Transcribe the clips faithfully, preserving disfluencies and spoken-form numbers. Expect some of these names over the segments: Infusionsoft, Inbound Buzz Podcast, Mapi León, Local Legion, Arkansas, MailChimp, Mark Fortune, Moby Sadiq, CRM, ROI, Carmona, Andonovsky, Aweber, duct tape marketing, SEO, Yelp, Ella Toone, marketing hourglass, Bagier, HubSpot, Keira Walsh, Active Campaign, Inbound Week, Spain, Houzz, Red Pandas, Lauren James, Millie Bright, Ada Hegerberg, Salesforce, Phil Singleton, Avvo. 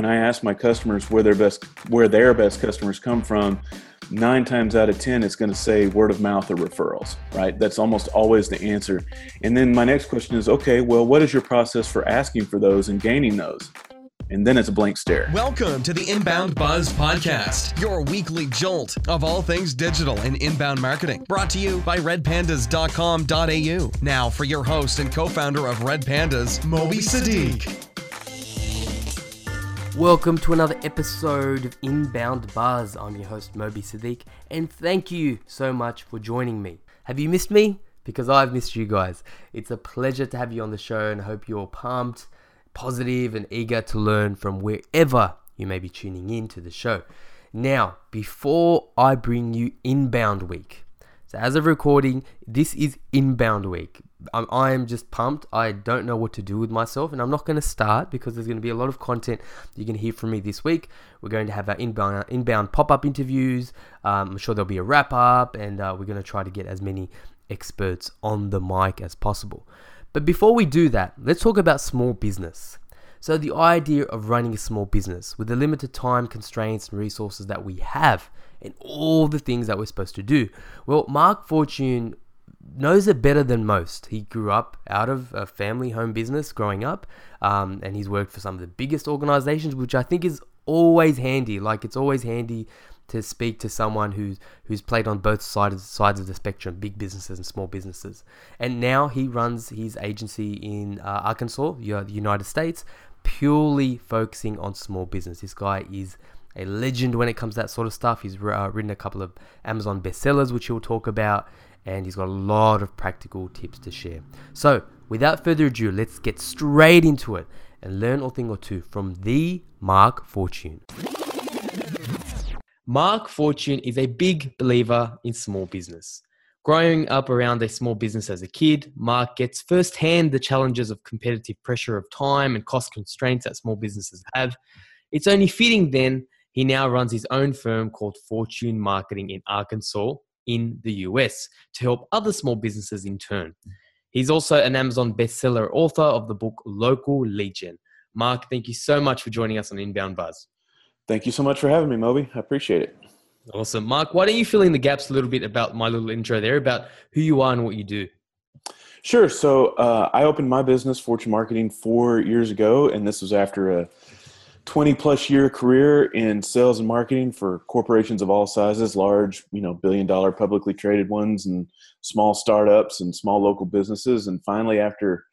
when I ask my customers where their best where their best customers come from, nine times out of ten, it's going to say word of mouth or referrals, right? That's almost always the answer. And then my next question is, okay, well, what is your process for asking for those and gaining those? And then it's a blank stare. Welcome to the Inbound Buzz Podcast, your weekly jolt of all things digital and inbound marketing. Brought to you by red pandas dot com dot a u. Now for your host and co-founder of Red Pandas, Moby Sadiq. Welcome to another episode of Inbound Buzz. I'm your host, Moby Sadiq, and thank you so much for joining me. Have you missed me? Because I've missed you guys. It's a pleasure to have you on the show, and I hope you're pumped, positive, and eager to learn from wherever you may be tuning in to the show. Now, before I bring you Inbound Week, so as of recording, this is Inbound Week. I'm, I'm just pumped. I don't know what to do with myself, and I'm not going to start because there's going to be a lot of content you're going to hear from me this week. We're going to have our inbound our inbound pop-up interviews. Um, I'm sure there'll be a wrap-up, and uh, we're going to try to get as many experts on the mic as possible. But before we do that, let's talk about small business. So the idea of running a small business with the limited time constraints and resources that we have and all the things that we're supposed to do. Well, Mark Fortune knows it better than most. He grew up out of a family home business growing up, um, and he's worked for some of the biggest organizations, which I think is always handy. Like, it's always handy to speak to someone who's who's played on both sides sides of the spectrum, big businesses and small businesses. And now he runs his agency in uh, Arkansas, the United States, purely focusing on small business. This guy is a legend when it comes to that sort of stuff. He's uh, written a couple of Amazon bestsellers, which he'll talk about, and he's got a lot of practical tips to share. So, without further ado, let's get straight into it and learn a thing or two from the Mark Fortune. Mark Fortune is a big believer in small business. Growing up around a small business as a kid, Mark gets firsthand the challenges of competitive pressure of time and cost constraints that small businesses have. It's only fitting then he now runs his own firm called Fortune Marketing in Arkansas, in the U S, to help other small businesses in turn. He's also an Amazon bestseller author of the book Local Legion. Mark, thank you so much for joining us on Inbound Buzz. Thank you so much for having me, Moby. I appreciate it. Awesome. Mark, why don't you fill in the gaps a little bit about my little intro there about who you are and what you do? Sure. So uh, I opened my business, Fortune Marketing, four years ago, and this was after a twenty plus year career in sales and marketing for corporations of all sizes, large, you know, billion dollar publicly traded ones and small startups and small local businesses. And finally, after,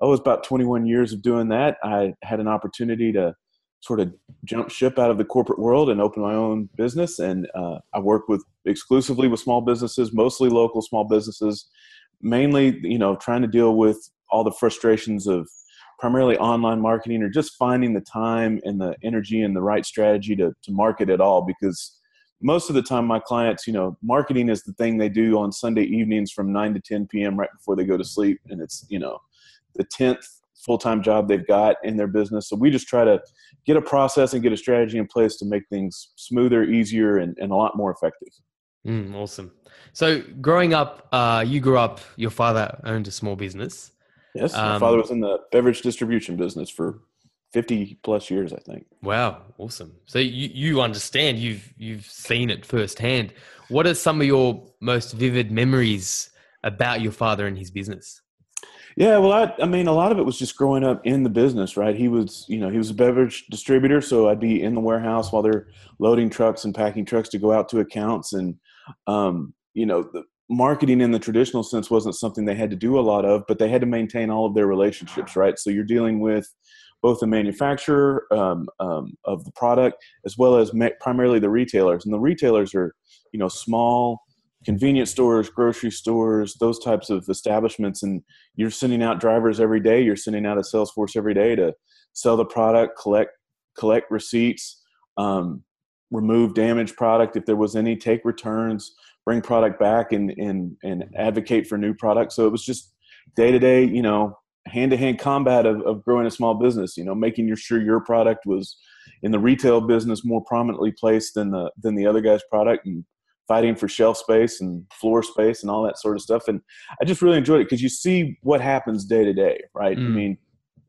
oh, it was about twenty-one years of doing that, I had an opportunity to sort of jump ship out of the corporate world and open my own business. And uh, I work with exclusively with small businesses, mostly local small businesses, mainly, you know, trying to deal with all the frustrations of primarily online marketing, or just finding the time and the energy and the right strategy to, to market at all. Because most of the time my clients, you know, marketing is the thing they do on Sunday evenings from nine to ten p.m. right before they go to sleep. And it's, you know, the tenth full-time job they've got in their business. So we just try to get a process and get a strategy in place to make things smoother, easier, and, and a lot more effective. Mm, awesome. So growing up, uh, you grew up, your father owned a small business. Yes, my um, father was in the beverage distribution business for fifty plus years, I think. Wow, awesome. So you, you understand, you've you've seen it firsthand. What are some of your most vivid memories about your father and his business? Yeah, well, I, I mean, a lot of it was just growing up in the business, right? He was, you know, he was a beverage distributor, so I'd be in the warehouse while they're loading trucks and packing trucks to go out to accounts. And, um, you know, the marketing in the traditional sense wasn't something they had to do a lot of, but they had to maintain all of their relationships, right? So you're dealing with both the manufacturer um, um, of the product, as well as ma- primarily the retailers. And the retailers are, you know, small convenience stores, grocery stores, those types of establishments. And you're sending out drivers every day. You're sending out a sales force every day to sell the product, collect collect receipts, um, remove damaged product if there was any, take returns, bring product back and, and, and advocate for new products. So it was just day-to-day, you know, hand-to-hand combat of, of growing a small business, you know, making your, sure your product was in the retail business more prominently placed than the, than the other guy's product, and fighting for shelf space and floor space and all that sort of stuff. And I just really enjoyed it because you see what happens day-to-day, right? Mm. I mean,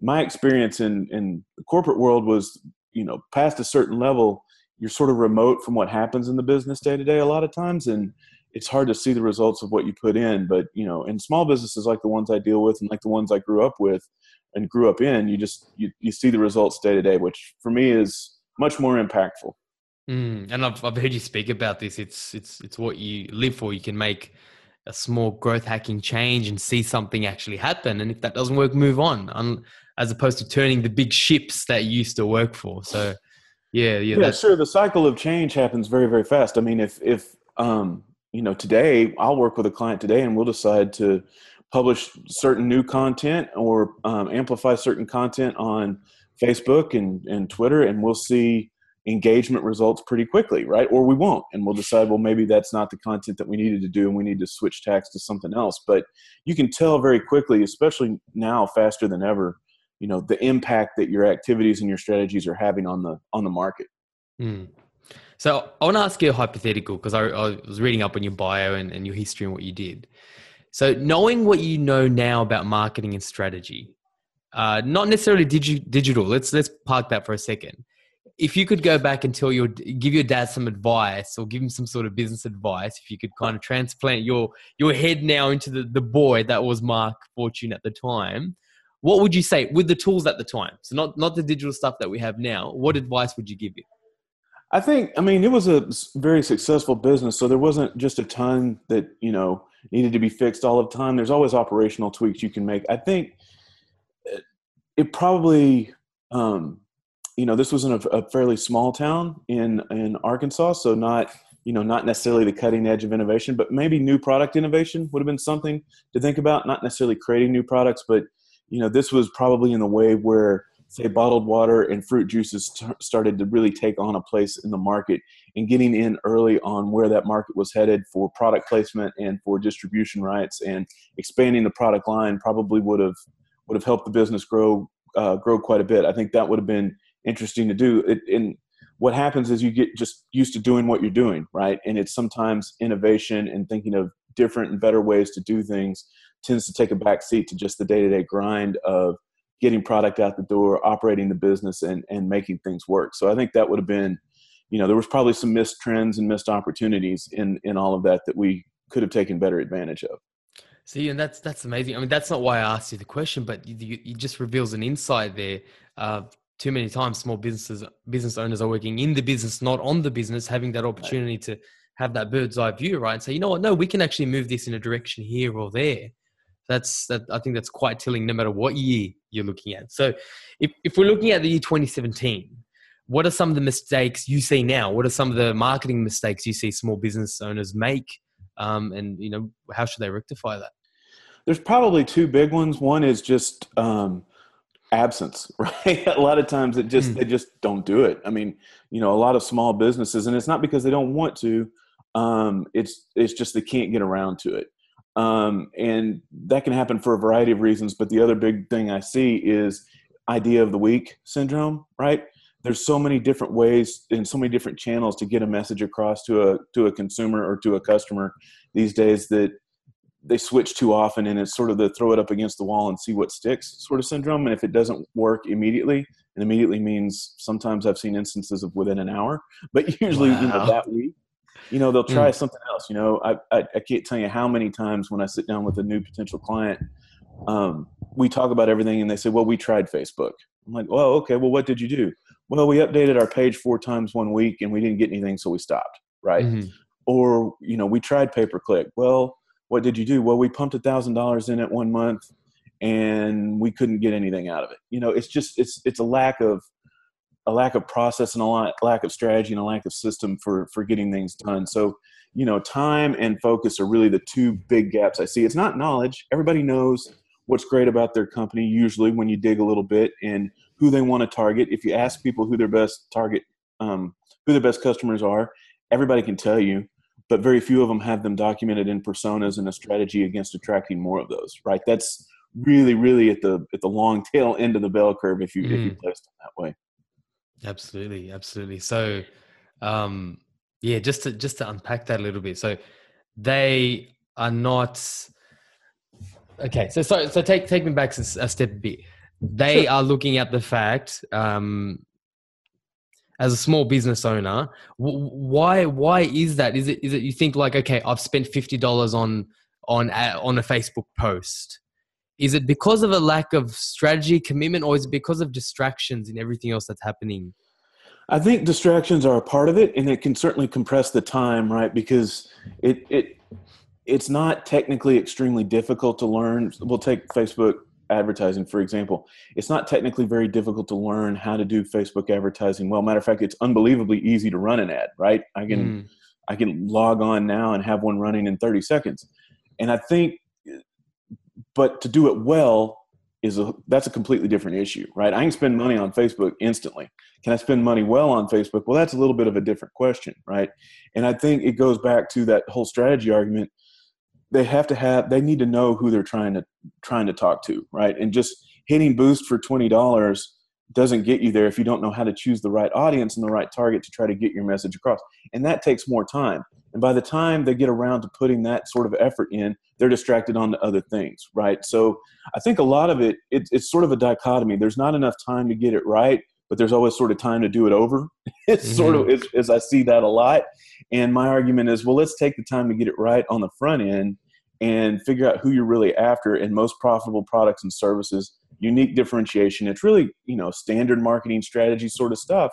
my experience in, in the corporate world was, you know, past a certain level, you're sort of remote from what happens in the business day to day a lot of times. And it's hard to see the results of what you put in. But, you know, in small businesses like the ones I deal with and like the ones I grew up with and grew up in, you just, you, you see the results day to day, which for me is much more impactful. Mm, and I've, I've heard you speak about this. It's, it's, it's what you live for. You can make a small growth hacking change and see something actually happen. And if that doesn't work, move on, as opposed to turning the big ships that you used to work for. So yeah, yeah, yeah sure. The cycle of change happens very, very fast. I mean, if, if, um, you know, today I'll work with a client today and we'll decide to publish certain new content or um, amplify certain content on Facebook and, and Twitter, and we'll see engagement results pretty quickly, right? Or we won't. And we'll decide, well, maybe that's not the content that we needed to do and we need to switch tacks to something else. But you can tell very quickly, especially now faster than ever, you know, the impact that your activities and your strategies are having on the, on the market. Mm. So I want to ask you a hypothetical, because I, I was reading up on your bio and, and your history and what you did. So knowing what you know now about marketing and strategy, uh, not necessarily digi- digital, let's, let's park that for a second. If you could go back and tell your, give your dad some advice or give him some sort of business advice, if you could kind of transplant your, your head now into the, the boy that was Mark Fortune at the time, what would you say with the tools at the time? So not, not the digital stuff that we have now. What advice would you give him? I think, I mean, it was a very successful business. So there wasn't just a ton that, you know, needed to be fixed all the time. There's always operational tweaks you can make. I think it probably, um, you know, this was in a, a fairly small town in, in Arkansas. So not, you know, not necessarily the cutting edge of innovation, but maybe new product innovation would have been something to think about, not necessarily creating new products, but, you know, this was probably in the wave where, say, bottled water and fruit juices t- started to really take on a place in the market, and getting in early on where that market was headed for product placement and for distribution rights and expanding the product line probably would have would have helped the business grow uh, grow quite a bit. I think that would have been interesting to do. It, and what happens is you get just used to doing what you're doing, right? And it's sometimes innovation and thinking of different and better ways to do things tends to take a back seat to just the day-to-day grind of getting product out the door, operating the business, and, and making things work. So I think that would have been, you know, there was probably some missed trends and missed opportunities in, in all of that that we could have taken better advantage of. See, and that's, that's amazing. I mean, that's not why I asked you the question, but you, you just reveals an insight there. Uh, too many times, small businesses, business owners are working in the business, not on the business, having that opportunity to have that bird's eye view, right? And say, you know what, no, we can actually move this in a direction here or there. That's that. I think that's quite telling no matter what year you're looking at. So if, if we're looking at the year twenty seventeen, what are some of the mistakes you see now? What are some of the marketing mistakes you see small business owners make? Um, and, you know, how should they rectify that? There's probably two big ones. One is just um, absence, right? A lot of times it just mm. they just don't do it. I mean, you know, a lot of small businesses, and it's not because they don't want to. Um, it's it's just they can't get around to it. Um, and that can happen for a variety of reasons. But the other big thing I see is idea of the week syndrome, right? There's so many different ways and so many different channels to get a message across to a, to a consumer or to a customer these days that they switch too often. And it's sort of the throw it up against the wall and see what sticks sort of syndrome. And if it doesn't work immediately, and immediately means sometimes I've seen instances of within an hour, but usually, wow. you know, that week. You know, they'll try mm. something else. You know, I, I I can't tell you how many times when I sit down with a new potential client, um, we talk about everything and they say, well, we tried Facebook. I'm like, well, okay, well, what did you do? Well, we updated our page four times one week and we didn't get anything, so we stopped, right? Mm-hmm. Or, you know, we tried pay-per-click. Well, what did you do? Well, we pumped one thousand dollars in it one month and we couldn't get anything out of it. You know, it's just, it's it's a lack of, a lack of process and a lack of strategy and a lack of system for, for getting things done. So, you know, time and focus are really the two big gaps I see. It's not knowledge. Everybody knows what's great about their company, usually when you dig a little bit, and who they want to target. If you ask people who their best target, um, who their best customers are, everybody can tell you, but very few of them have them documented in personas and a strategy against attracting more of those, right? That's really, really at the, at the long tail end of the bell curve if you, mm. if you placed it that way. Absolutely. Absolutely. So, um, yeah, just to, just to unpack that a little bit. So they are not, okay. So, so, so take, take me back a step a bit. They sure. are looking at the fact, um, as a small business owner, why why is that? Is it is it you think like, okay, I've spent fifty dollars on on on a Facebook post? Is it because of a lack of strategy, commitment, or is it because of distractions and everything else that's happening? I think distractions are a part of it, and it can certainly compress the time, right? Because it it it's not technically extremely difficult to learn. We'll take Facebook advertising, for example. It's not technically very difficult to learn how to do Facebook advertising. Well, matter of fact, it's unbelievably easy to run an ad, right? I can, mm. I can log on now and have one running in thirty seconds. And I think, but to do it well is a, that's a completely different issue, right? I can spend money on Facebook instantly. Can I spend money well on Facebook? Well, that's a little bit of a different question, right? And I think it goes back to that whole strategy argument. They have to have, they need to know who they're trying to, trying to talk to, right? And just hitting boost for twenty dollars doesn't get you there if you don't know how to choose the right audience and the right target to try to get your message across. And that takes more time. And by the time they get around to putting that sort of effort in, they're distracted on to other things, right? So I think a lot of it, it it's sort of a dichotomy. There's not enough time to get it right, but there's always sort of time to do it over. It's mm-hmm. sort of, it's, it's, I see that a lot. And my argument is, well, let's take the time to get it right on the front end and figure out who you're really after and most profitable products and services, unique differentiation. It's really, you know, standard marketing strategy sort of stuff.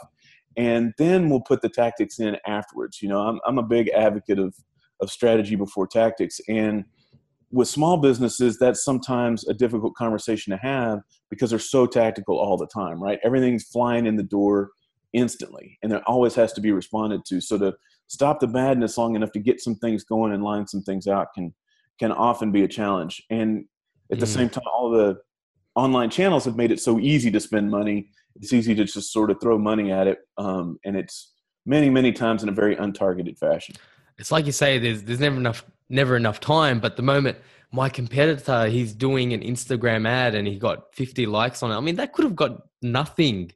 And then we'll put the tactics in afterwards. You know, I'm, I'm a big advocate of, of strategy before tactics. And with small businesses, that's sometimes a difficult conversation to have because they're so tactical all the time, right? Everything's flying in the door instantly, and there always has to be responded to. So to stop the madness long enough to get some things going and line some things out can can often be a challenge. And at mm. the same time, all the online channels have made it so easy to spend money. It's easy to just sort of throw money at it. Um, and it's many, many times in a very untargeted fashion. It's like you say, there's, there's never enough, never enough time, but the moment my competitor, he's doing an Instagram ad and he got fifty likes on it. I mean, that could have got nothing,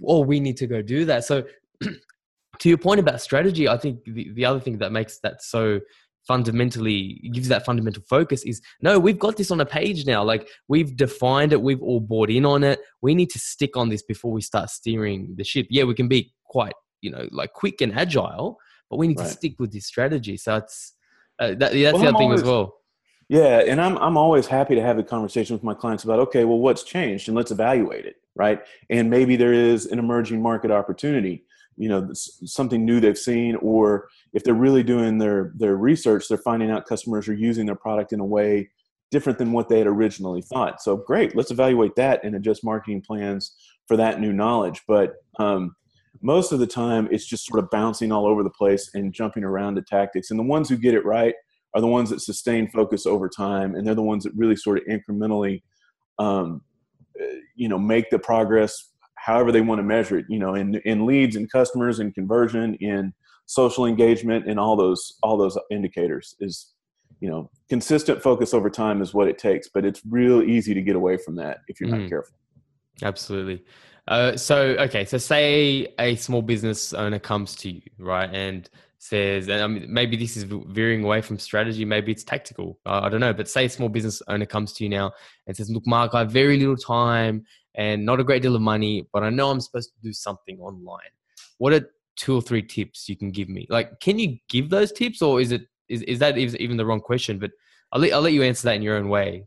or we need to go do that. So to your point about strategy, I think the, the other thing that makes that so fundamentally gives that fundamental focus is, no, we've got this on a page now. Like, we've defined it. We've all bought in on it. We need to stick on this before we start steering the ship. Yeah, we can be quite, you know, like quick and agile, but we need right. to stick with this strategy. So it's, uh, that, that's well, the other I'm thing always, as well. Yeah. And I'm, I'm always happy to have a conversation with my clients about, okay, well, what's changed, and let's evaluate it. Right. And maybe there is an emerging market opportunity, you know, something new they've seen, or if they're really doing their, their research, they're finding out customers are using their product in a way different than what they had originally thought. So great, let's evaluate that and adjust marketing plans for that new knowledge. But um, most of the time, it's just sort of bouncing all over the place and jumping around to tactics. And the ones who get it right are the ones that sustain focus over time. And they're the ones that really sort of incrementally, um, you know, make the progress however they want to measure it, you know, in, in leads and customers and conversion, in social engagement, and all those, all those indicators. Is, you know, consistent focus over time is what it takes, but it's real easy to get away from that if you're not mm. careful. Absolutely. Uh, so, okay. So say a small business owner comes to you, right, and says, and I mean, maybe this is veering away from strategy, maybe it's tactical, uh, I don't know, but say a small business owner comes to you now and says, look, Mark, I have very little time and not a great deal of money, but I know I'm supposed to do something online. What are two or three tips you can give me? Like, can you give those tips, or is it, is, is that even the wrong question? But I'll let, I'll let you answer that in your own way.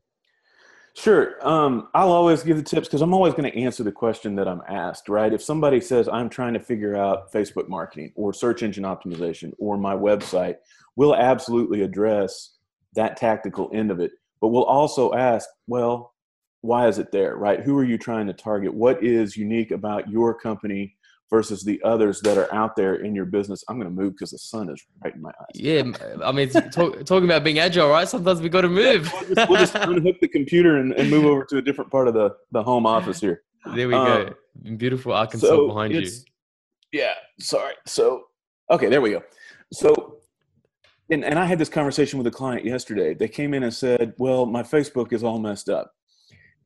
Sure. Um, I'll always give the tips because I'm always going to answer the question that I'm asked, right? If somebody says, I'm trying to figure out Facebook marketing or search engine optimization or my website, we'll absolutely address that tactical end of it. But we'll also ask, well, why is it there, right? Who are you trying to target? What is unique about your company versus the others that are out there in your business? I'm going to move because the sun is right in my eyes. Yeah, I mean, talk, talking about being agile, right? Sometimes we got to move. We'll just, we'll just unhook the computer and, and move over to a different part of the, the home office here. There we um, go. Beautiful Arkansas so behind you. Yeah, sorry. So, okay, there we go. So, and, and I had this conversation with a client yesterday. They came in and said, well, my Facebook is all messed up.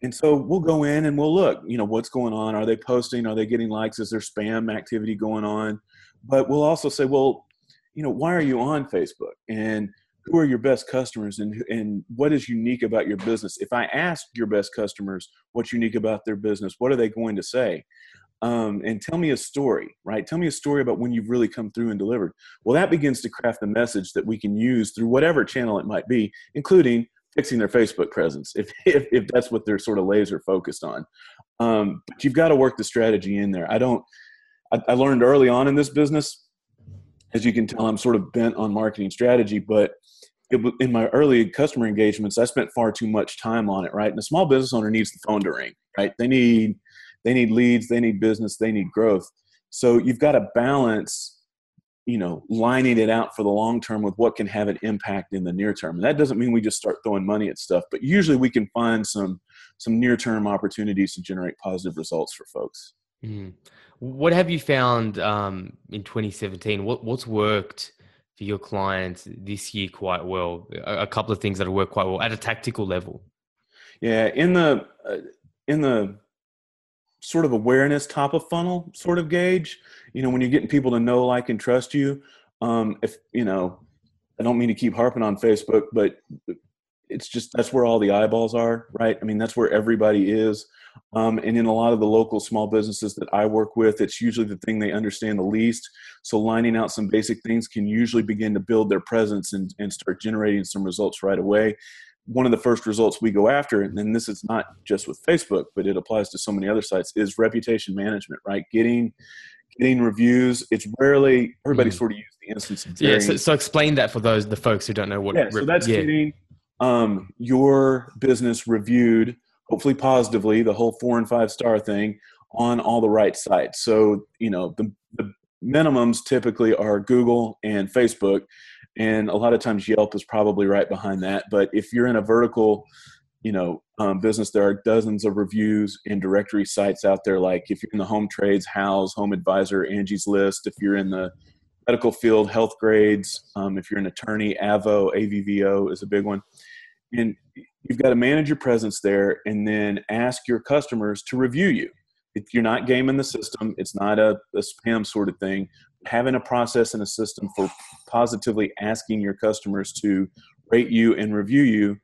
And so we'll go in and we'll look, you know, what's going on? Are they posting? Are they getting likes? Is there spam activity going on? But we'll also say, well, you know, why are you on Facebook? And who are your best customers? And, and what is unique about your business? If I ask your best customers what's unique about their business, what are they going to say? um, and tell me a story, right? Tell me a story about when you've really come through and delivered. Well, that begins to craft the message that we can use through whatever channel it might be, including fixing their Facebook presence, if, if, if that's what they're sort of laser focused on. Um, but you've got to work the strategy in there. I don't, I, I learned early on in this business, as you can tell, I'm sort of bent on marketing strategy, but it, in my early customer engagements, I spent far too much time on it, right? And a small business owner needs the phone to ring, right? They need, they need leads, they need business, they need growth. So you've got to balance, you know, lining it out for the long term with what can have an impact in the near term. And that doesn't mean we just start throwing money at stuff, but usually we can find some some near-term opportunities to generate positive results for folks. Mm. What have you found um, in twenty seventeen? What, what's worked for your clients this year quite well? A, a couple of things that have worked quite well at a tactical level. Yeah, in the uh, in the sort of awareness, top of funnel sort of gauge, you know, when you're getting people to know, like, and trust you, um, if, you know, I don't mean to keep harping on Facebook, but it's just, that's where all the eyeballs are, right? I mean, that's where everybody is. Um, and in a lot of the local small businesses that I work with, it's usually the thing they understand the least. So lining out some basic things can usually begin to build their presence and, and start generating some results right away. One of the first results we go after, and then this is not just with Facebook, but it applies to so many other sites, is reputation management, right? Getting getting reviews. It's rarely, everybody mm. sort of uses the instance of varying. Yeah, so, so explain that for those, the folks who don't know what. Yeah, so that's yeah. getting um, your business reviewed, hopefully positively, the whole four and five star thing, on all the right sites. So, you know, the, the minimums typically are Google and Facebook. And a lot of times Yelp is probably right behind that. But if you're in a vertical, you know, um, business, there are dozens of reviews and directory sites out there. Like if you're in the home trades, Houzz, Home Advisor, Angie's List. If you're in the medical field, Health Grades. Um, if you're an attorney, Avvo, A V V O is a big one. And you've got to manage your presence there and then ask your customers to review you. If you're not gaming the system, it's not a, a spam sort of thing. Having a process and a system for positively asking your customers to rate you and review you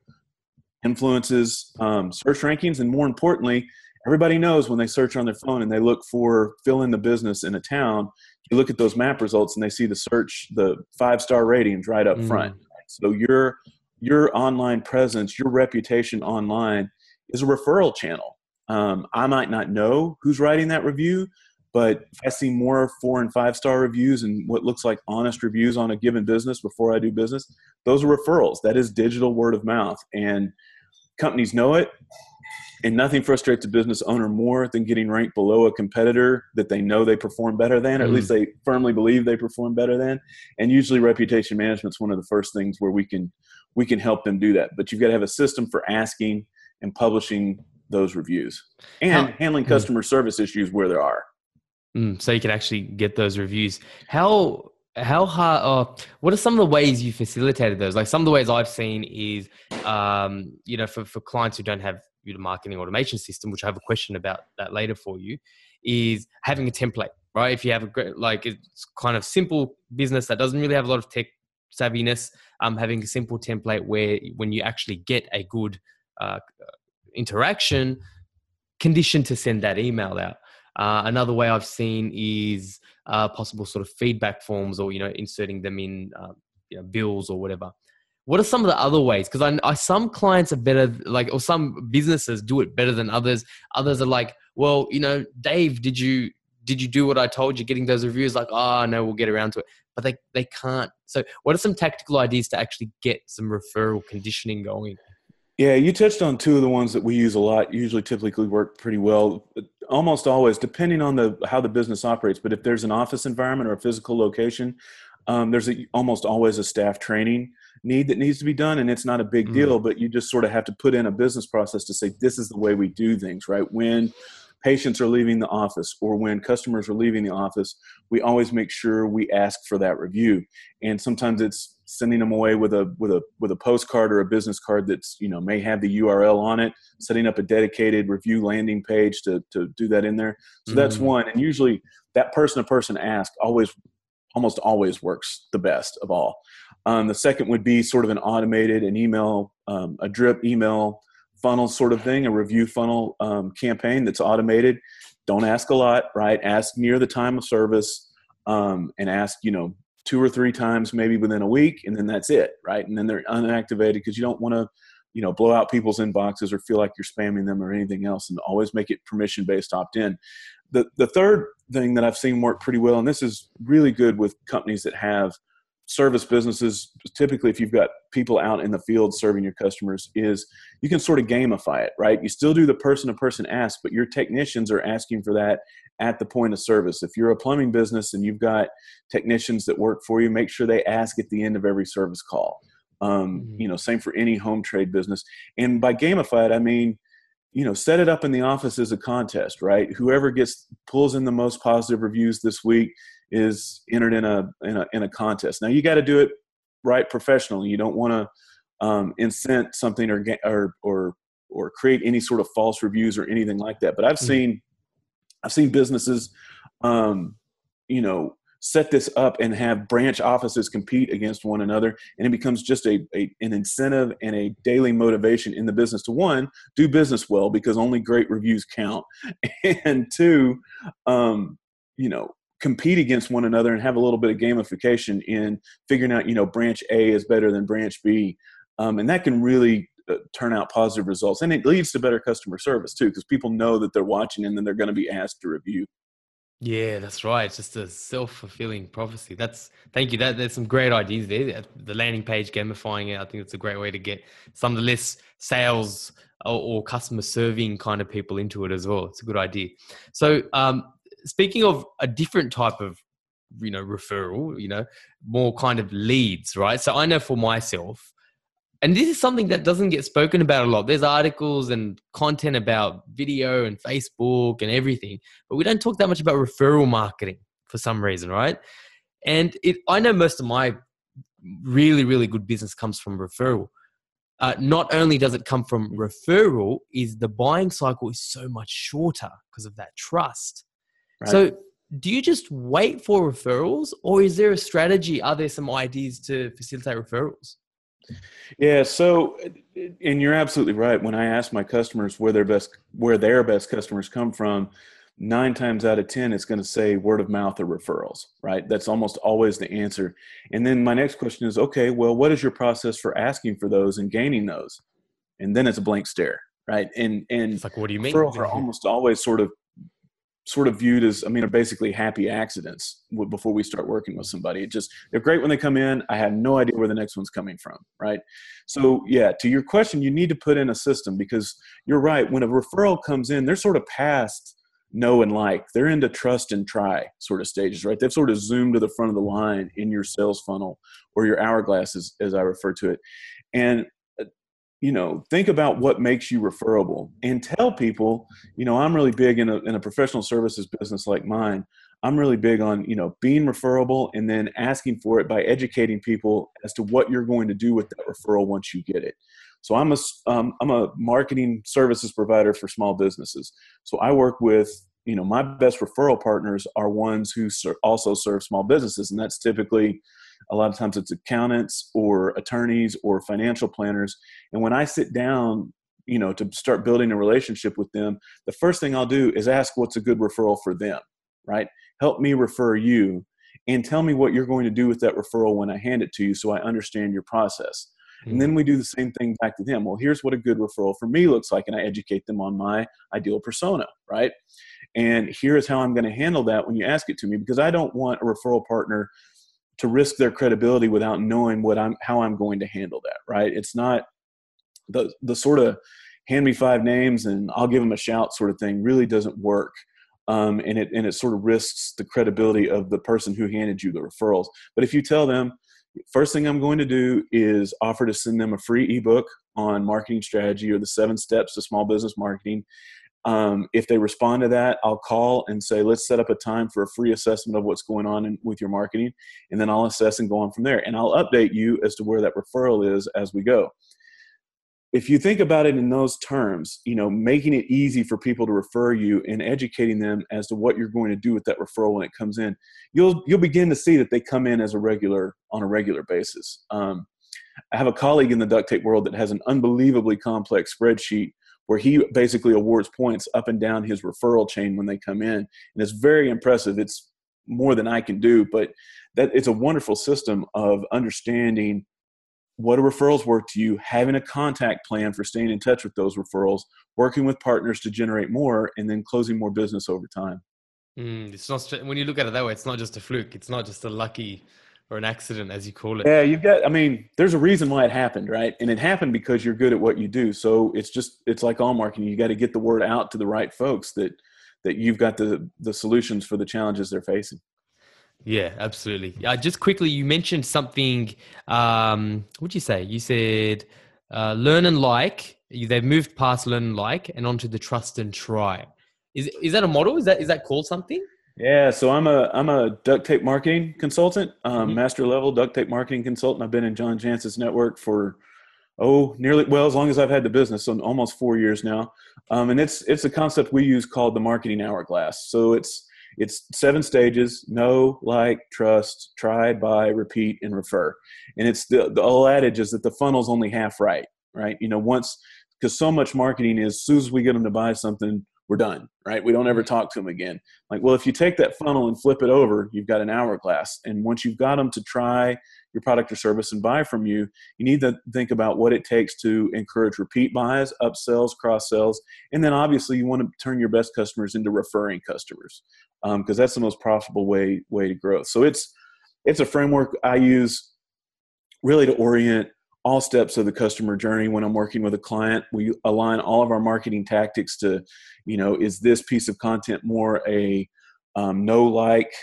influences um, search rankings. And more importantly, everybody knows when they search on their phone and they look for fill in the business in a town, you look at those map results and they see the search, the five-star ratings right up mm. front. So your, your online presence, your reputation online is a referral channel. Um, I might not know who's writing that review, but if I see more four and five star reviews and what looks like honest reviews on a given business before I do business, those are referrals. That is digital word of mouth. And companies know it. And nothing frustrates a business owner more than getting ranked below a competitor that they know they perform better than, or at least they firmly believe they perform better than. And usually reputation management is one of the first things where we can, we can help them do that. But you've got to have a system for asking and publishing those reviews and handling customer service issues where there are. Mm, so you can actually get those reviews. How, how hard, or what are some of the ways you facilitated those? Like some of the ways I've seen is, um, you know, for, for clients who don't have you know, marketing automation system, which I have a question about that later for you, is having a template, right? If you have a great, like it's kind of simple business that doesn't really have a lot of tech savviness, um, having a simple template where when you actually get a good uh, interaction, condition to send that email out. Uh, another way I've seen is uh, possible sort of feedback forms, or, you know, inserting them in uh, you know, bills or whatever. What are some of the other ways? Because I, I some clients are better, like, or some businesses do it better than others. Others are like, well, you know, Dave, did you did you do what I told you? Getting those reviews, like, oh no, we'll get around to it. But they they can't. So, what are some tactical ideas to actually get some referral conditioning going? Yeah, you touched on two of the ones that we use a lot, usually typically work pretty well, almost always, depending on the how the business operates. But if there's an office environment or a physical location, um, there's a, almost always a staff training need that needs to be done. And it's not a big mm-hmm. deal, but you just sort of have to put in a business process to say, this is the way we do things, right? When patients are leaving the office or when customers are leaving the office, we always make sure we ask for that review. And sometimes it's sending them away with a with a with a postcard or a business card that's, you know, may have the U R L on it, setting up a dedicated review landing page to to do that in there. So mm-hmm. that's one. And usually that person to person ask always almost always works the best of all. Um, the second would be sort of an automated an email, um, a drip email funnel sort of thing, a review funnel um, campaign that's automated. Don't ask a lot, right? Ask near the time of service, um, and ask, you know, two or three times maybe within a week, and then that's it, right? And then they're unactivated because you don't want to, you know, blow out people's inboxes or feel like you're spamming them or anything else, and always make it permission-based opt-in. The the third thing that I've seen work pretty well, and this is really good with companies that have service businesses, typically if you've got people out in the field serving your customers, is you can sort of gamify it, right? You still do the person-to-person ask, but your technicians are asking for that at the point of service. If you're a plumbing business and you've got technicians that work for you, make sure they ask at the end of every service call. Um, mm-hmm. You know, same for any home trade business. And by gamified, I mean, you know, set it up in the office as a contest, right? Whoever gets pulls in the most positive reviews this week is entered in a in a in a contest. Now you got to do it right professionally. You don't want to um, incent something or or or or create any sort of false reviews or anything like that. But I've mm-hmm. seen I've seen businesses, um, you know, set this up and have branch offices compete against one another, and it becomes just a, a an incentive and a daily motivation in the business to, one, do business well because only great reviews count, and two, um, you know, compete against one another and have a little bit of gamification in figuring out, you know, branch A is better than branch B, um, and that can really uh, turn out positive results, and it leads to better customer service too because people know that they're watching and then they're going to be asked to review. Yeah, that's right. It's just a self-fulfilling prophecy. That's thank you. That there's some great ideas there. The landing page, gamifying it. I think it's a great way to get some of the less sales or, or customer serving kind of people into it as well. It's a good idea. So um, speaking of a different type of, you know, referral, you know, more kind of leads, right? So I know for myself, and this is something that doesn't get spoken about a lot. There's articles and content about video and Facebook and everything, but we don't talk that much about referral marketing for some reason, right? And it, I know most of my really, really good business comes from referral. Uh, not only does it come from referral, is the buying cycle is so much shorter because of that trust. Right. So do you just wait for referrals, or is there a strategy? Are there some ideas to facilitate referrals? Yeah, so, and you're absolutely right. When I ask my customers where their best where their best customers come from, nine times out of ten, it's going to say word of mouth or referrals, right? That's almost always the answer. And then my next question is, okay, well, what is your process for asking for those and gaining those? And then it's a blank stare, right? And and it's like, what do you mean? Referrals are almost always sort of sort of viewed as, I mean, are basically happy accidents before we start working with somebody. It just, they're great when they come in. I have no idea where the next one's coming from, right? So yeah, to your question, you need to put in a system because you're right. When a referral comes in, they're sort of past know and like. They're into trust and try sort of stages, right? They've sort of zoomed to the front of the line in your sales funnel or your hourglass, as, as I refer to it. And you know, think about what makes you referable and tell people, you know, I'm really big in a, in a professional services business like mine. I'm really big on, you know, being referable and then asking for it by educating people as to what you're going to do with that referral once you get it. So I'm a, um, I'm a marketing services provider for small businesses. So I work with, you know, my best referral partners are ones who ser- also serve small businesses. And that's typically, a lot of times it's accountants or attorneys or financial planners. And when I sit down, you know, to start building a relationship with them, the first thing I'll do is ask what's a good referral for them, right? Help me refer you and tell me what you're going to do with that referral when I hand it to you so I understand your process. Mm-hmm. And then we do the same thing back to them. Well, here's what a good referral for me looks like. And I educate them on my ideal persona, right? And here is how I'm going to handle that when you ask it to me, because I don't want a referral partner to risk their credibility without knowing what I'm, how I'm going to handle that, right? It's not the the sort of hand me five names and I'll give them a shout sort of thing really doesn't work. Um, and it, and it sort of risks the credibility of the person who handed you the referrals. But if you tell them, first thing I'm going to do is offer to send them a free ebook on marketing strategy or the seven steps to small business marketing. Um, if they respond to that, I'll call and say, let's set up a time for a free assessment of what's going on in, with your marketing. And then I'll assess and go on from there. And I'll update you as to where that referral is as we go. If you think about it in those terms, you know, making it easy for people to refer you and educating them as to what you're going to do with that referral when it comes in, you'll, you'll begin to see that they come in as a regular on a regular basis. Um, I have a colleague in the duct tape world that has an unbelievably complex spreadsheet where he basically awards points up and down his referral chain when they come in. And it's very impressive. It's more than I can do, but that it's a wonderful system of understanding what a referral's worth to you, having a contact plan for staying in touch with those referrals, working with partners to generate more, and then closing more business over time. Mm, it's not, when you look at it that way, it's not just a fluke. It's not just a lucky or an accident, as you call it. Yeah, you've got, I mean, there's a reason why it happened, right? And it happened because you're good at what you do. So it's just, it's like all marketing. You got to get the word out to the right folks that, that you've got the, the solutions for the challenges they're facing. Yeah, absolutely. Uh, just quickly, you mentioned something, um, what'd you say? You said uh, learn and like, you, they've moved past learn and like and onto the trust and try. Is is that a model? Is that is that called something? Yeah, so I'm a I'm a duct tape marketing consultant, um, mm-hmm. master level duct tape marketing consultant. I've been in John Jantz's network for, oh, nearly, well, as long as I've had the business, so almost four years now. Um, and it's it's a concept we use called the marketing hourglass. So it's It's seven stages: know, like, trust, try, buy, repeat, and refer. And it's the, the old adage is that the funnel's only half right, right? You know, once, because so much marketing is, as soon as we get them to buy something, we're done, right? We don't ever talk to them again. Like, well, if you take that funnel and flip it over, you've got an hourglass. And once you've got them to try your product or service and buy from you, you need to think about what it takes to encourage repeat buys, upsells, cross sells. And then obviously you want to turn your best customers into referring customers, um, because that's the most profitable way, way to grow. So it's, it's a framework I use really to orient all steps of the customer journey. When I'm working with a client, we align all of our marketing tactics to, you know, is this piece of content more a um, no, like,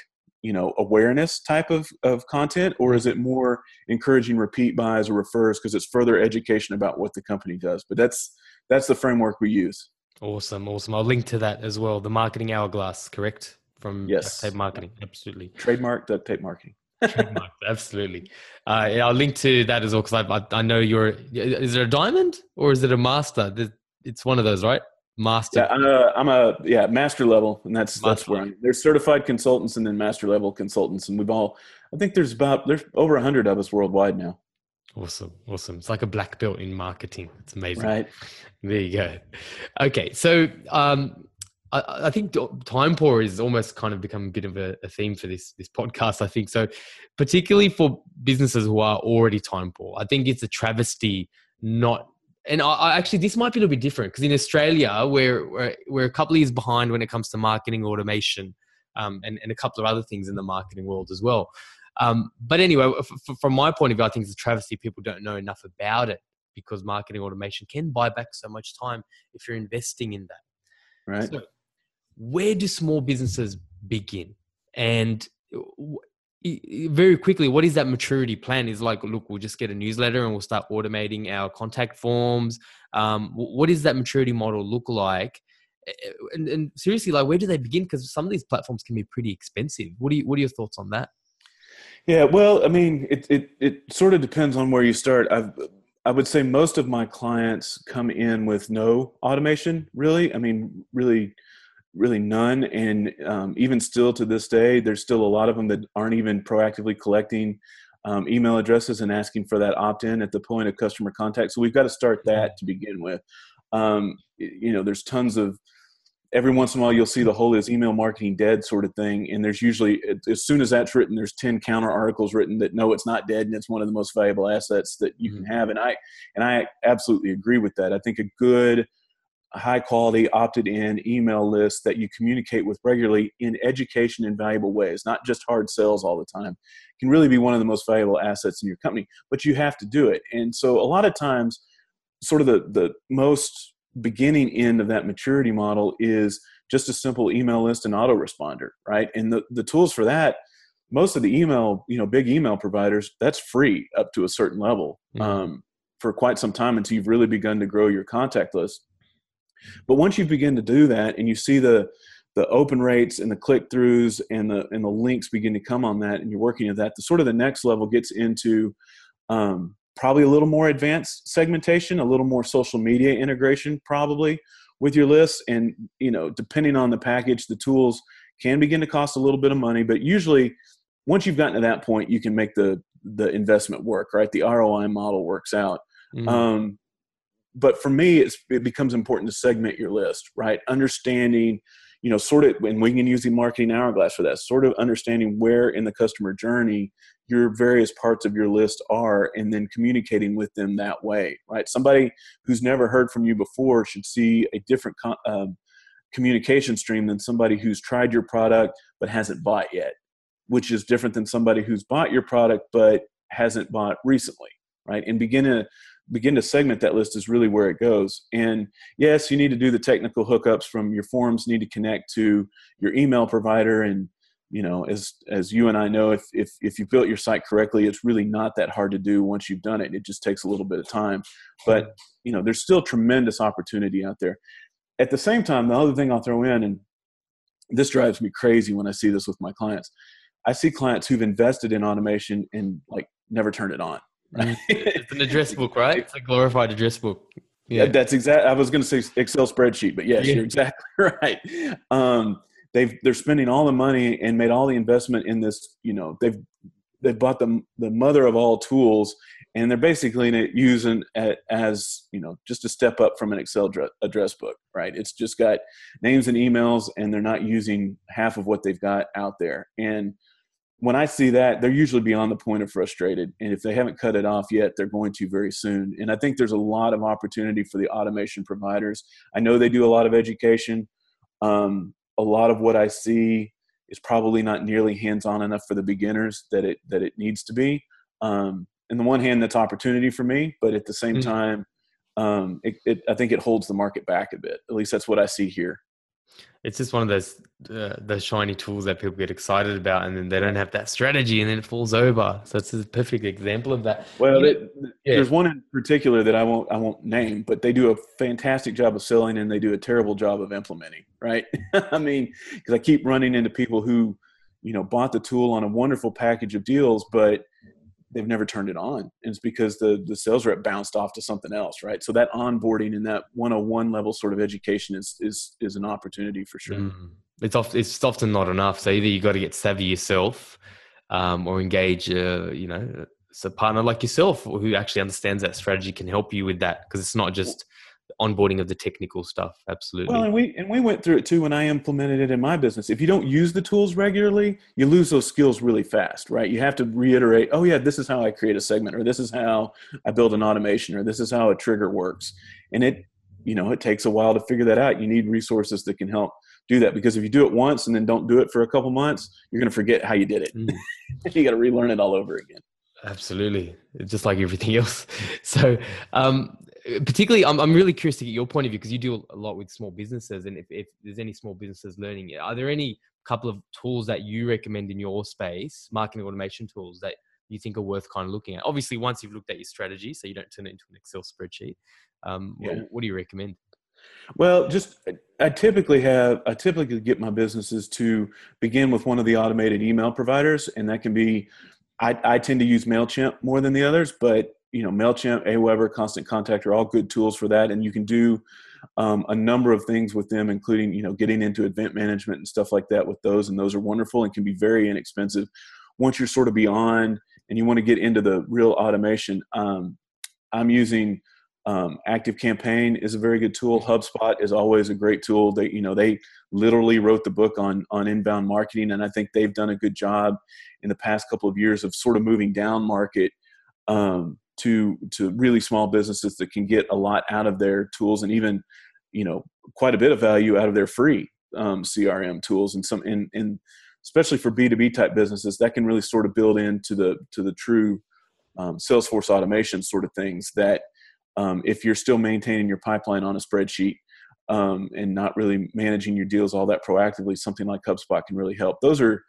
you know, awareness type of, of content, or is it more encouraging repeat buys or refers? Cause it's further education about what the company does, but that's, that's the framework we use. Awesome. Awesome. I'll link to that as well. The marketing hourglass, correct? From yes. Duct Tape Marketing. Absolutely. Trademark Duct Tape Marketing. Trademark, absolutely. Uh, yeah, I'll link to that as well because I, I know you're. Is it a diamond or is it a master? It's one of those, right? Master. Yeah, I'm a, I'm a yeah master level, and that's master. That's where I'm. There's certified consultants and then master level consultants, and we've all. I think there's about there's over a hundred of us worldwide now. Awesome, awesome. It's like a black belt in marketing. It's amazing. Right. There you go. Okay, so um. I think time poor is almost kind of become a bit of a theme for this, this podcast, I think. So particularly for businesses who are already time poor, I think it's a travesty not, and I, I actually, this might be a little bit different because in Australia, we're, we're, we're a couple of years behind when it comes to marketing automation um, and, and a couple of other things in the marketing world as well. Um, but anyway, f- from my point of view, I think it's a travesty. People don't know enough about it because marketing automation can buy back so much time if you're investing in that. Right. So, where do small businesses begin? And very quickly, what is that maturity plan? Is like, look, we'll just get a newsletter and we'll start automating our contact forms. Um, what does that maturity model look like? And, and seriously, like, where do they begin? Because some of these platforms can be pretty expensive. What do you, what are your thoughts on that? Yeah, well, I mean, it it it sort of depends on where you start. I've I would say most of my clients come in with no automation, really. I mean, really. really none. And um, even still to this day, there's still a lot of them that aren't even proactively collecting um, email addresses and asking for that opt-in at the point of customer contact. So we've got to start that to begin with. Um, you know, there's tons of, every once in a while you'll see the whole is email marketing dead sort of thing. And there's usually, as soon as that's written, there's ten counter articles written that no, it's not dead. And it's one of the most valuable assets that you mm-hmm. can have. And I, and I absolutely agree with that. I think a good, high quality opted in email list that you communicate with regularly in education and valuable ways, not just hard sales all the time, can really be one of the most valuable assets in your company, but you have to do it. And so a lot of times sort of the, the most beginning end of that maturity model is just a simple email list and autoresponder, right? And the, the tools for that, most of the email, you know, big email providers, that's free up to a certain level mm-hmm. um, for quite some time until you've really begun to grow your contact list. But once you begin to do that and you see the the open rates and the click-throughs and the and the links begin to come on that and you're working at that, the sort of the next level gets into um, probably a little more advanced segmentation, a little more social media integration probably with your list. And, you know, depending on the package, the tools can begin to cost a little bit of money. But usually once you've gotten to that point, you can make the, the investment work, right? The R O I model works out. Mm-hmm. Um, But for me, it's, it becomes important to segment your list, right? Understanding, you know, sort of, and we can use the marketing hourglass for that, sort of understanding where in the customer journey your various parts of your list are, and then communicating with them that way, right? Somebody who's never heard from you before should see a different um, communication stream than somebody who's tried your product but hasn't bought yet, which is different than somebody who's bought your product but hasn't bought recently, right? And begin to begin to segment that list is really where it goes. And yes, you need to do the technical hookups from your forms, need to connect to your email provider. And, you know, as, as you and I know, if, if, if you built your site correctly, it's really not that hard to do once you've done it. It just takes a little bit of time, but you know, there's still tremendous opportunity out there. At the same time, the other thing I'll throw in, and this drives me crazy when I see this with my clients, I see clients who've invested in automation and like never turned it on. Right? It's an address book, right? It's a glorified address book. Yeah, that's exactly. I was going to say Excel spreadsheet, but yes, yeah. You're exactly right. Um, they've they're spending all the money and made all the investment in this. You know, they've they've bought the the mother of all tools, and they're basically using it as, you know, just a step up from an Excel address book, right? It's just got names and emails, and they're not using half of what they've got out there. And when I see that, they're usually beyond the point of frustrated. And if they haven't cut it off yet, they're going to very soon. And I think there's a lot of opportunity for the automation providers. I know they do a lot of education. Um, a lot of what I see is probably not nearly hands-on enough for the beginners that it that it needs to be. Um, on the one hand, that's opportunity for me, but at the same mm-hmm. time, um, it, it, I think it holds the market back a bit. At least that's what I see here. It's just one of those uh, those shiny tools that people get excited about, and then they don't have that strategy, and then it falls over. So it's a perfect example of that. Well, yeah. it, there's one in particular that I won't I won't name, but they do a fantastic job of selling, and they do a terrible job of implementing. Right? I mean, because I keep running into people who, you know, bought the tool on a wonderful package of deals, but they've never turned it on. And it's because the, the sales rep bounced off to something else, right? So that onboarding and that one oh one level sort of education is is is an opportunity for sure. Mm. It's, oft, it's often not enough. So either you got to get savvy yourself um, or engage, uh, you know, a partner like yourself who actually understands that strategy, can help you with that, because it's not just onboarding of the technical stuff. Absolutely. Well, and we, and we went through it too when I implemented it in my business. If you don't use the tools regularly, you lose those skills really fast, right? You have to reiterate, oh yeah, this is how I create a segment, or this is how I build an automation, or this is how a trigger works. And it, you know, it takes a while to figure that out. You need resources that can help do that, because if you do it once and then don't do it for a couple months, you're going to forget how you did it. Mm. You got to relearn it all over again. Absolutely. Just like everything else. So, um, particularly, I'm I'm really curious to get your point of view, because you do a lot with small businesses, and if, if there's any small businesses learning, are there any couple of tools that you recommend in your space, marketing automation tools, that you think are worth kind of looking at? Obviously, once you've looked at your strategy, so you don't turn it into an Excel spreadsheet. Um, yeah. what, what do you recommend? Well, just I typically have I typically get my businesses to begin with one of the automated email providers, and that can be I, I tend to use MailChimp more than the others, but you know, MailChimp, Aweber, Constant Contact are all good tools for that. And you can do um, a number of things with them, including, you know, getting into event management and stuff like that with those. And those are wonderful and can be very inexpensive. Once you're sort of beyond and you want to get into the real automation, um, I'm using um, Active Campaign is a very good tool. HubSpot is always a great tool. They, you know, they literally wrote the book on, on inbound marketing. And I think they've done a good job in the past couple of years of sort of moving down market, um, to to really small businesses that can get a lot out of their tools, and even, you know, quite a bit of value out of their free um, C R M tools, and some in in especially for B two B type businesses that can really sort of build into the to the true um, Salesforce automation sort of things that um, if you're still maintaining your pipeline on a spreadsheet um, and not really managing your deals all that proactively, something like HubSpot can really help. Those are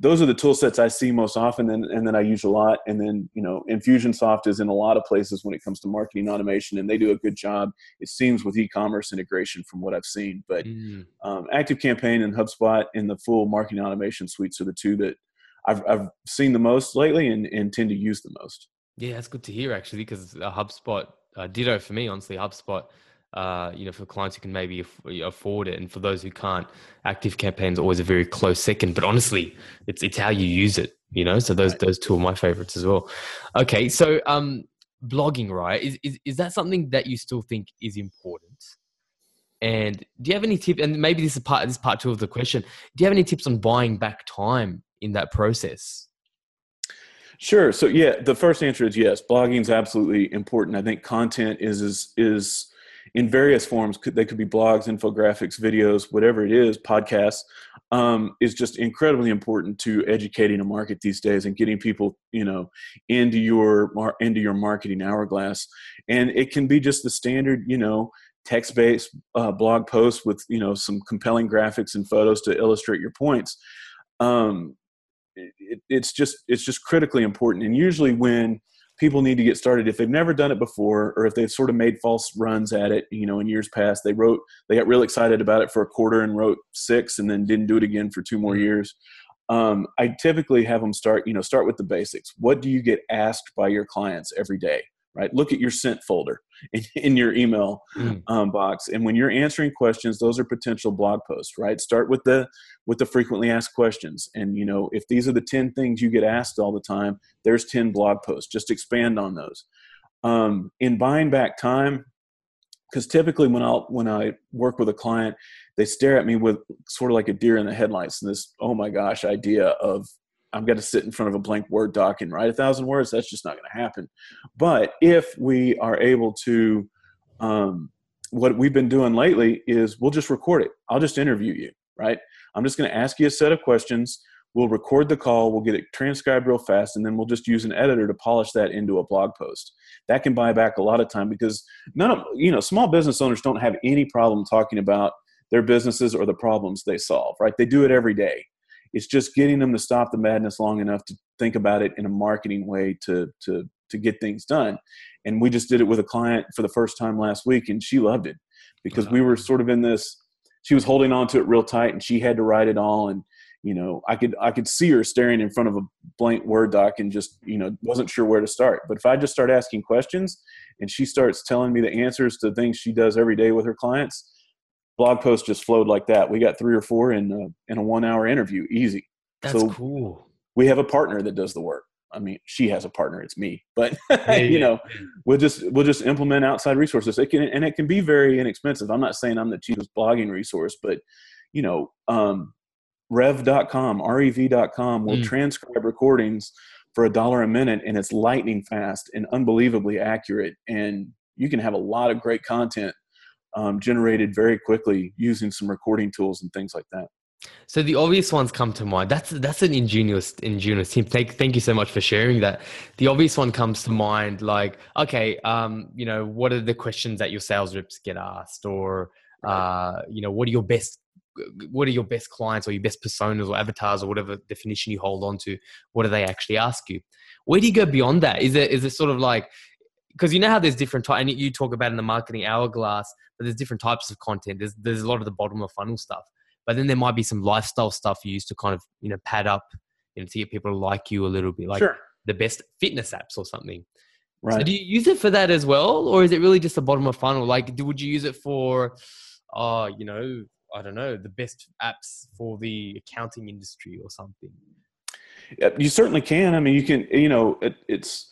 Those are the tool sets I see most often, and, and then I use a lot. And then, you know, Infusionsoft is in a lot of places when it comes to marketing automation, and they do a good job, it seems, with e-commerce integration from what I've seen. But mm. um, ActiveCampaign and HubSpot and the full marketing automation suites are the two that I've, I've seen the most lately and, and tend to use the most. Yeah, that's good to hear, actually, because uh, HubSpot, uh, ditto for me, honestly, HubSpot. Uh, you know, for clients who can maybe afford it, and for those who can't, Active Campaign is always a very close second. But honestly, it's it's how you use it, you know. So those those two are my favorites as well. Okay, so um, blogging, right? Is, is is that something that you still think is important? And do you have any tip? And maybe this is part this is part two of the question. Do you have any tips on buying back time in that process? Sure. So yeah, the first answer is yes. Blogging is absolutely important. I think content is is is in various forms. They could be blogs, infographics, videos, whatever it is, podcasts. Um, is just incredibly important to educating a market these days and getting people, you know, into your into your marketing hourglass. And it can be just the standard, you know, text-based uh, blog posts with, you know, some compelling graphics and photos to illustrate your points. Um, it, it's just it's just critically important. And usually when people need to get started, if they've never done it before, or if they've sort of made false runs at it, you know, in years past, they wrote, they got real excited about it for a quarter and wrote six and then didn't do it again for two more years. Um, I typically have them start, you know, start with the basics. What do you get asked by your clients every day? Right? Look at your sent folder in, in your email mm. um, box. And when you're answering questions, those are potential blog posts, right? Start with the, with the frequently asked questions. And, you know, if these are the ten things you get asked all the time, there's ten blog posts, just expand on those. Um, in buying back time, because typically when I'll, when I work with a client, they stare at me with sort of like a deer in the headlights and this, oh my gosh, idea of, I've got to sit in front of a blank Word doc and write a thousand words. That's just not going to happen. But if we are able to, um, what we've been doing lately is we'll just record it. I'll just interview you, right? I'm just going to ask you a set of questions. We'll record the call. We'll get it transcribed real fast. And then we'll just use an editor to polish that into a blog post. That can buy back a lot of time because none of, you know, small business owners don't have any problem talking about their businesses or the problems they solve, right? They do it every day. It's just getting them to stop the madness long enough to think about it in a marketing way to, to, to get things done. And we just did it with a client for the first time last week, and she loved it because we were sort of in this, she was holding on to it real tight and she had to write it all. And, you know, I could, I could see her staring in front of a blank Word doc and just, you know, wasn't sure where to start. But if I just start asking questions and she starts telling me the answers to things she does every day with her clients, blog posts just flowed like that. We got three or four in a, in a one hour interview, easy. That's so cool. We have a partner that does the work. I mean, she has a partner, it's me, but yeah, you know, we'll just, we'll just implement outside resources. It can, and it can be very inexpensive. I'm not saying I'm the cheapest blogging resource, but you know, um, rev dot com, R E V dot com will mm. transcribe recordings for a dollar a minute, and it's lightning fast and unbelievably accurate. And you can have a lot of great content Um, generated very quickly using some recording tools and things like that. So the obvious ones come to mind. That's that's an ingenious ingenious tip. Thank thank you so much for sharing that. The obvious one comes to mind, like okay, um, you know, what are the questions that your sales reps get asked, or uh, you know, what are your best what are your best clients or your best personas or avatars or whatever definition you hold on to? What do they actually ask you? Where do you go beyond that? Is it is it sort of like, because you know how there's different types, and you talk about in the marketing hourglass, but there's different types of content. There's there's a lot of the bottom of funnel stuff, but then there might be some lifestyle stuff you use to kind of, you know, pad up, you know, to get people to like you a little bit, like sure. the best fitness apps or something. Right. So do you use it for that as well, or is it really just the bottom of funnel? Like, do, would you use it for, uh, you know, I don't know, the best apps for the accounting industry or something? You certainly can. I mean, you can. You know, it, it's.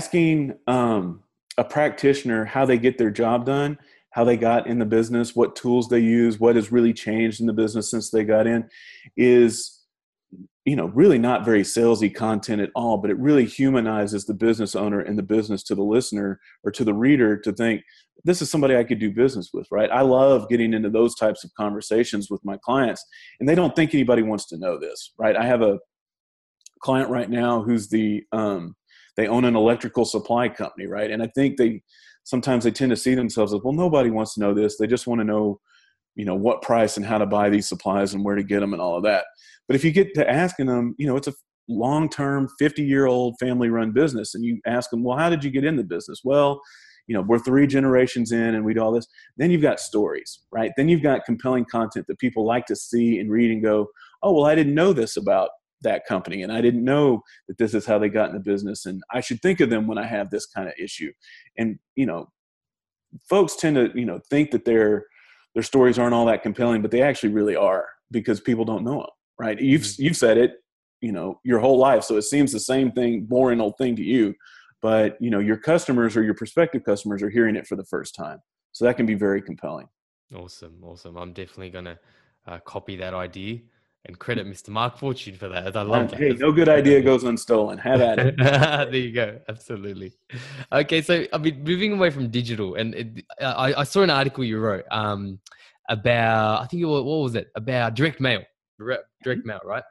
Asking um, a practitioner how they get their job done, how they got in the business, what tools they use, what has really changed in the business since they got in is, you know, really not very salesy content at all, but it really humanizes the business owner and the business to the listener or to the reader to think, this is somebody I could do business with, right? I love getting into those types of conversations with my clients, and they don't think anybody wants to know this, right? I have a client right now who's the, um, they own an electrical supply company, right? And I think they sometimes they tend to see themselves as, well, nobody wants to know this. They just want to know, you know, what price and how to buy these supplies and where to get them and all of that. But if you get to asking them, you know, it's a long-term fifty-year-old family-run business, and you ask them, well, how did you get in the business? Well, you know, we're three generations in and we do all this. Then you've got stories, right? Then you've got compelling content that people like to see and read and go, oh, well, I didn't know this about that company, and I didn't know that this is how they got in the business, and I should think of them when I have this kind of issue. And you know, folks tend to, you know, think that their their stories aren't all that compelling, but they actually really are, because people don't know them, right? You've you've said it, you know, your whole life, so it seems the same thing, boring old thing to you, but you know, your customers or your prospective customers are hearing it for the first time. So that can be very compelling. Awesome. Awesome. I'm definitely going to uh, copy that idea and credit Mister Mark Fortune for that. I love that. Hey, no good idea goes unstolen. Have at it. There you go. Absolutely. Okay. So I mean, moving away from digital, and it, I, I saw an article you wrote um, about, I think it was, what was it? About direct mail, direct mail, right?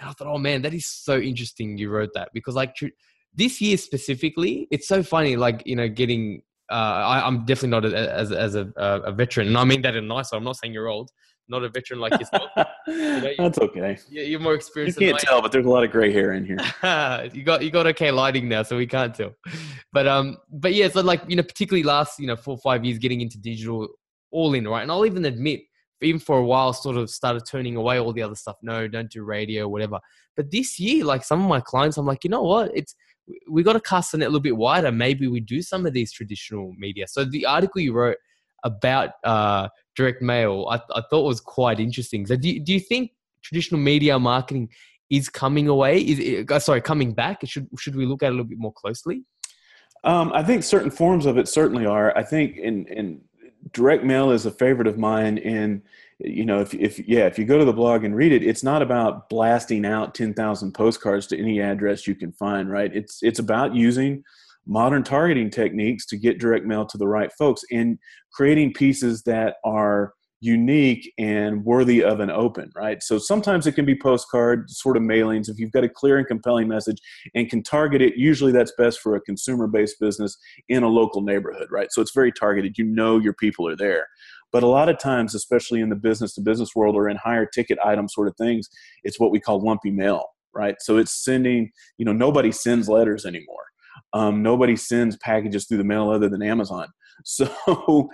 And I thought, oh man, that is so interesting. You wrote that because like tr- this year specifically, it's so funny, like, you know, getting, uh, I, I'm definitely not a, as, as a, a veteran. And I mean that in a nice way. I'm not saying you're old, not a veteran like yourself. You know, that's okay. Yeah, you're more experienced. You can't tell, but there's a lot of gray hair in here. you got you got okay lighting now, so we can't tell. But um, but yeah, so like you know, particularly last you know four or five years, getting into digital all in, right? And I'll even admit, even for a while, sort of started turning away all the other stuff. No, don't do radio, whatever. But this year, like some of my clients, I'm like, you know what? It's we got to cast the net a little bit wider. Maybe we do some of these traditional media. So the article you wrote about uh. direct mail, I, th- I thought was quite interesting. So do you, do you think traditional media marketing is coming away? Is it, uh, sorry, coming back? Should should we look at it a little bit more closely? Um, I think certain forms of it certainly are. I think in, in direct mail is a favorite of mine. And you know, if if yeah, if you go to the blog and read it, it's not about blasting out ten thousand postcards to any address you can find, right? It's it's about using modern targeting techniques to get direct mail to the right folks and creating pieces that are unique and worthy of an open, right? So sometimes it can be postcard sort of mailings. If you've got a clear and compelling message and can target it, usually that's best for a consumer-based business in a local neighborhood, right? So it's very targeted. You know your people are there. But a lot of times, especially in the business-to-business world or in higher ticket item sort of things, it's what we call lumpy mail, right? So it's sending, you know, nobody sends letters anymore. Um, nobody sends packages through the mail other than Amazon. So,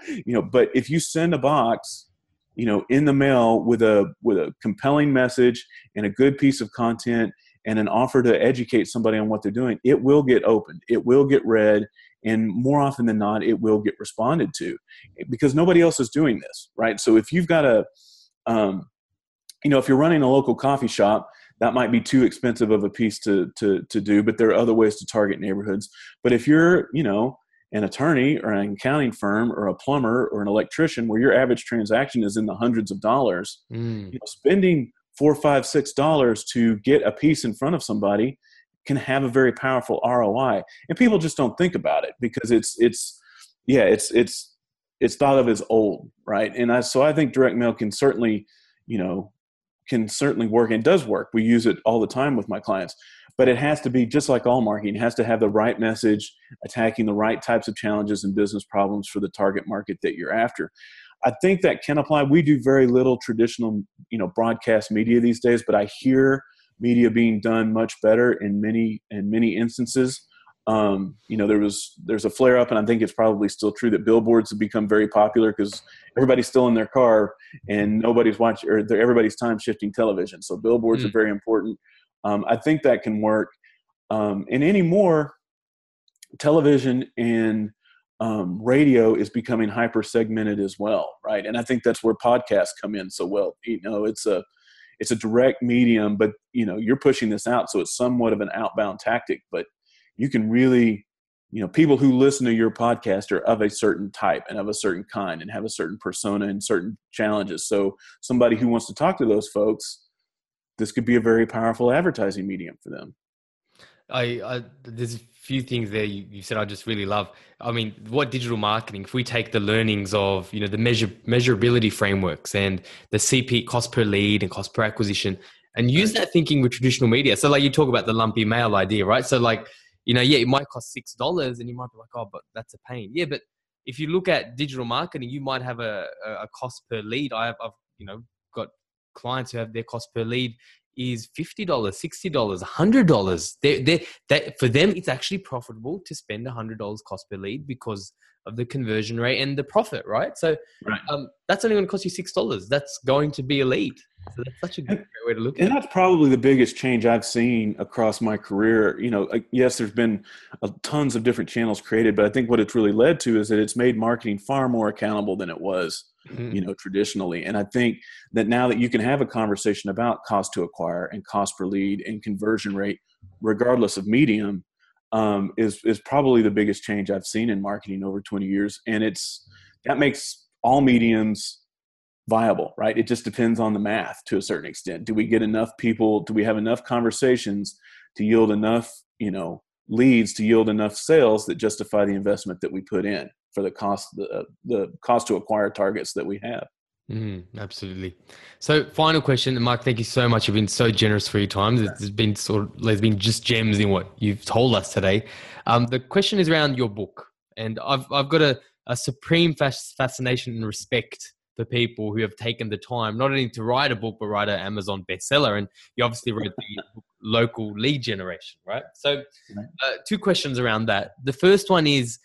you know, but if you send a box, you know, in the mail with a, with a compelling message and a good piece of content and an offer to educate somebody on what they're doing, it will get opened. It will get read. And more often than not, it will get responded to because nobody else is doing this, right? So if you've got a, um, you know, if you're running a local coffee shop, that might be too expensive of a piece to, to, to do, but there are other ways to target neighborhoods. But if you're, you know, an attorney or an accounting firm or a plumber or an electrician where your average transaction is in the hundreds of dollars, mm. you know, spending four, five, six dollars to get a piece in front of somebody can have a very powerful R O I. And people just don't think about it because it's, it's, yeah, it's, it's, it's thought of as old. Right. And I, so I think direct mail can certainly, you know, can certainly work and does work. We use it all the time with my clients, but it has to be just like all marketing. It has to have the right message, attacking the right types of challenges and business problems for the target market that you're after. I think that can apply. We do very little traditional, you know, broadcast media these days, but I hear media being done much better in many, in many instances. Um, you know, there was, there's a flare up and I think it's probably still true that billboards have become very popular because everybody's still in their car and nobody's watching or everybody's time shifting television. So billboards mm. are very important. Um, I think that can work. Um, and anymore, television and um, radio is becoming hyper segmented as well. Right. And I think that's where podcasts come in so well. You know, it's a, it's a direct medium, but you know, you're pushing this out. So it's somewhat of an outbound tactic, but you can really, you know, people who listen to your podcast are of a certain type and of a certain kind and have a certain persona and certain challenges. So somebody who wants to talk to those folks, this could be a very powerful advertising medium for them. I, I there's a few things there you, you said I just really love. I mean, what digital marketing, if we take the learnings of, you know, the measure measurability frameworks and the C P, cost per lead and cost per acquisition, and use that thinking with traditional media. So like you talk about the lumpy mail idea, right? So like, you know, yeah, it might cost six dollars and you might be like, oh, but that's a pain. Yeah, but if you look at digital marketing, you might have a, a cost per lead. I've, I've, you know, got clients who have their cost per lead is fifty dollars, sixty dollars, one hundred dollars. They're, they're, that, for them, it's actually profitable to spend one hundred dollars cost per lead because of the conversion rate and the profit, right? So right. Um, that's only going to cost you six dollars. That's going to be a lead. So that's such a good and, way to look at it. And that's probably the biggest change I've seen across my career. You know, yes, there's been tons of different channels created, but I think what it's really led to is that it's made marketing far more accountable than it was, mm-hmm. you know, traditionally. And I think that now that you can have a conversation about cost to acquire and cost per lead and conversion rate, regardless of medium, um, is is probably the biggest change I've seen in marketing over twenty years. And it's that makes all mediums viable, right? It just depends on the math to a certain extent. Do we get enough people? Do we have enough conversations to yield enough, you know, leads to yield enough sales that justify the investment that we put in for the cost, the, the cost to acquire targets that we have? Mm, absolutely. So final question, and Mark, thank you so much. You've been so generous for your time. It's been sort of, there's been just gems in what you've told us today. Um, the question is around your book, and I've, I've got a, a supreme fascination and respect for people who have taken the time, not only to write a book, but write an Amazon bestseller. And you obviously read the book, Local Lead Generation, right? So uh, two questions around that. The first one is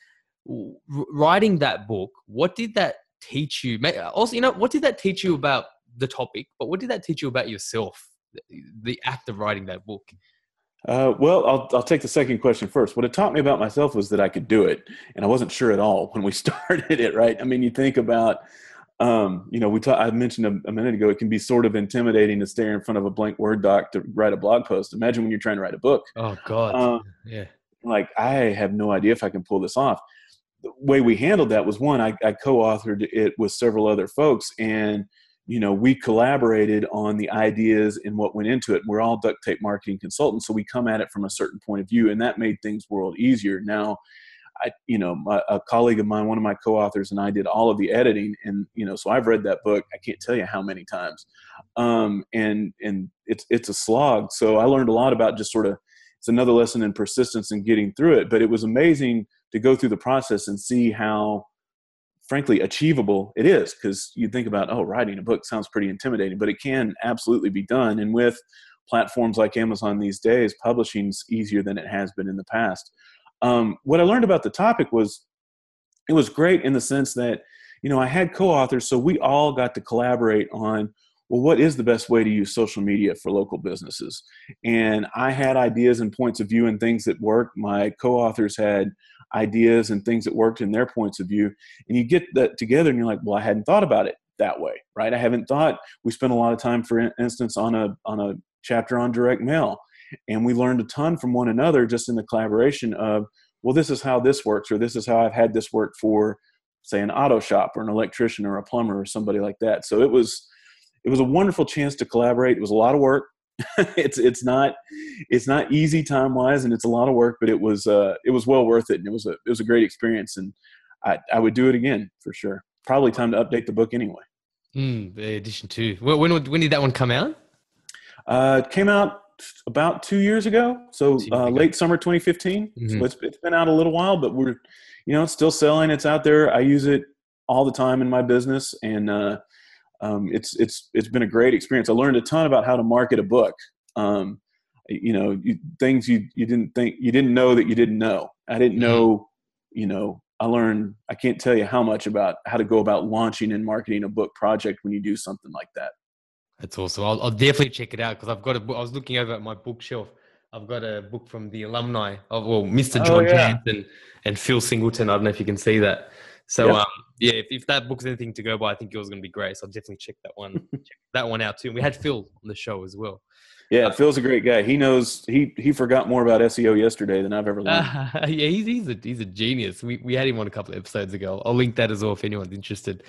writing that book. What did that teach you? Also, you know, what did that teach you about the topic, but what did that teach you about yourself, the act of writing that book? Uh, well, I'll, I'll take the second question first. What it taught me about myself was that I could do it. And I wasn't sure at all when we started it, right? I mean, you think about, Um, you know, we ta- I mentioned a, a minute ago, it can be sort of intimidating to stare in front of a blank Word doc to write a blog post. Imagine when you're trying to write a book. Oh God. Um, yeah. Like, I have no idea if I can pull this off. The way we handled that was, one, I, I co-authored it with several other folks, and, you know, we collaborated on the ideas and what went into it. We're all duct tape marketing consultants, so we come at it from a certain point of view, and that made things world easier. Now, I, you know, my, a colleague of mine, one of my co-authors, and I did all of the editing, and, you know, so I've read that book, I can't tell you how many times, um, and, and it's, it's a slog. So I learned a lot about just sort of, it's another lesson in persistence and getting through it, but it was amazing to go through the process and see how, frankly, achievable it is. Cause you think about, oh, writing a book sounds pretty intimidating, but it can absolutely be done. And with platforms like Amazon these days, publishing's easier than it has been in the past. Um, what I learned about the topic was, it was great in the sense that, you know, I had co-authors, so we all got to collaborate on, well, what is the best way to use social media for local businesses? And I had ideas and points of view and things that worked. My co-authors had ideas and things that worked in their points of view. And you get that together and you're like, well, I hadn't thought about it that way, right? I haven't thought, we spent a lot of time, for instance, on a, on a chapter on direct mail. And we learned a ton from one another just in the collaboration of, well, this is how this works, or this is how I've had this work for, say, an auto shop or an electrician or a plumber or somebody like that. So it was, it was a wonderful chance to collaborate. It was a lot of work. it's it's not it's not easy time wise, and it's a lot of work, but it was uh, it was well worth it, and it was a it was a great experience, and I I would do it again for sure. Probably time to update the book anyway. Mm, edition two. When when did that one come out? Uh, it came out about two years ago. So uh, late summer twenty fifteen. Mm-hmm. So it's, it's been out a little while, but we're, you know, it's still selling. It's out there. I use it all the time in my business. And uh, um, it's, it's, it's been a great experience. I learned a ton about how to market a book. Um, you know, you, things you, you didn't think, you didn't know that you didn't know. I didn't mm-hmm. know, you know, I learned, I can't tell you how much about how to go about launching and marketing a book project when you do something like that. That's awesome. I'll, I'll definitely check it out because I've got a book. I was looking over at my bookshelf. I've got a book from the alumni of, well, Mister John Jantsch and, and Phil Singleton. I don't know if you can see that. So, yep. um, yeah, if, if that book's anything to go by, I think yours is going to be great. So I'll definitely check that one check that one out too. And we had Phil on the show as well. Yeah, uh, Phil's a great guy. He knows, he he forgot more about S E O yesterday than I've ever learned. Uh, yeah, he's, he's, a, he's a genius. We, we had him on a couple of episodes ago. I'll link that as well if anyone's interested.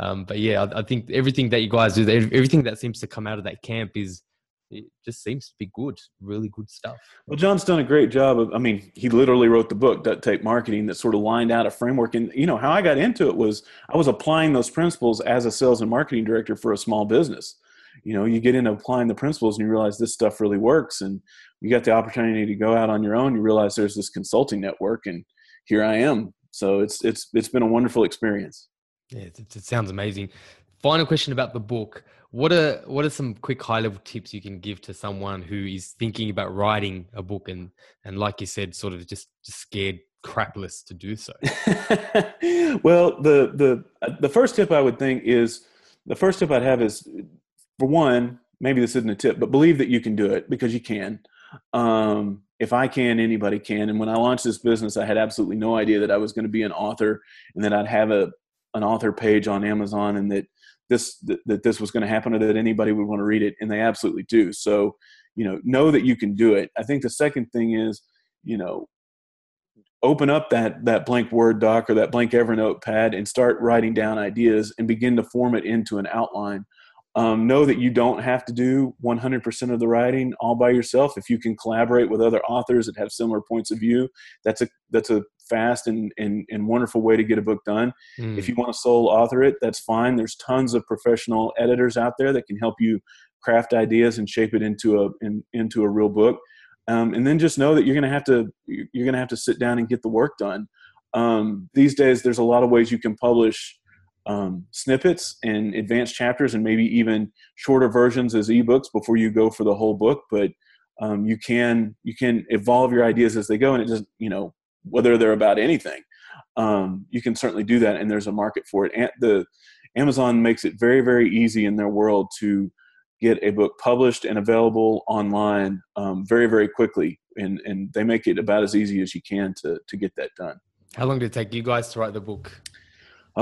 Um, but yeah, I, I think everything that you guys do, everything that seems to come out of that camp is, it just seems to be good, really good stuff. Well, John's done a great job of, I mean, he literally wrote the book, Duct Tape Marketing, that sort of lined out a framework. And, you know, how I got into it was I was applying those principles as a sales and marketing director for a small business. You know, you get into applying the principles and you realize this stuff really works. And you got the opportunity to go out on your own. You realize there's this consulting network, and here I am. So it's, it's, it's been a wonderful experience. Yeah, it, it sounds amazing. Final question about the book. What are what are some quick high-level tips you can give to someone who is thinking about writing a book and, and like you said, sort of just, just scared crapless to do so? Well, the the the first tip I would think is, the first tip I'd have is, for one, maybe this isn't a tip, but believe that you can do it, because you can. Um, if I can, anybody can. And when I launched this business, I had absolutely no idea that I was going to be an author and that I'd have a an author page on Amazon, and that this, that, that this was going to happen, or that anybody would want to read it. And they absolutely do. So, you know, know that you can do it. I think the second thing is, you know, open up that, that blank Word doc or that blank Evernote pad and start writing down ideas and begin to form it into an outline. Um, know that you don't have to do one hundred percent of the writing all by yourself. If you can collaborate with other authors that have similar points of view, that's a that's a fast and, and, and wonderful way to get a book done. Mm. If you want to sole author it, that's fine. There's tons of professional editors out there that can help you craft ideas and shape it into a in, into a real book. Um, and then just know that you're going to have to you're going to have to sit down and get the work done. Um, these days, there's a lot of ways you can publish Um, snippets and advanced chapters and maybe even shorter versions as ebooks before you go for the whole book. But um, you can you can evolve your ideas as they go, and it just, you know, whether they're about anything, um, you can certainly do that, and there's a market for it. And the Amazon makes it very, very easy in their world to get a book published and available online um, very, very quickly, and and they make it about as easy as you can to to get that done. How long did it take you guys to write the book?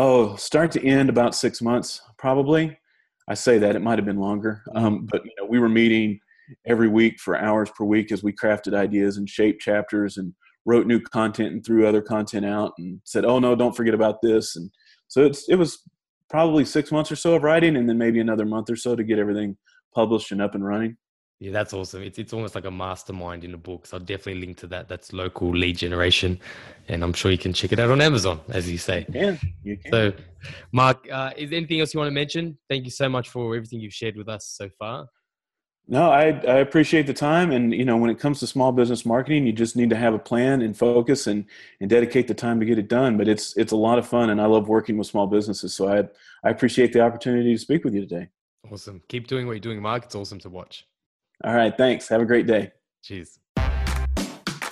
Oh, start to end about six months, probably. I say that, it might have been longer. Um, but you know, we were meeting every week for hours per week as we crafted ideas and shaped chapters and wrote new content and threw other content out and said, oh, no, don't forget about this. And so it's, it was probably six months or so of writing, and then maybe another month or so to get everything published and up and running. Yeah, that's awesome. It's it's almost like a mastermind in a book. So I'll definitely link to that. That's Local Lead Generation. And I'm sure you can check it out on Amazon, as you say. Yeah, you can. So, Mark, uh, is there anything else you want to mention? Thank you so much for everything you've shared with us so far. No, I, I appreciate the time. And, you know, when it comes to small business marketing, you just need to have a plan and focus and, and dedicate the time to get it done. But it's it's a lot of fun, and I love working with small businesses. So I, I appreciate the opportunity to speak with you today. Awesome. Keep doing what you're doing, Mark. It's awesome to watch. All right. Thanks. Have a great day. Cheers.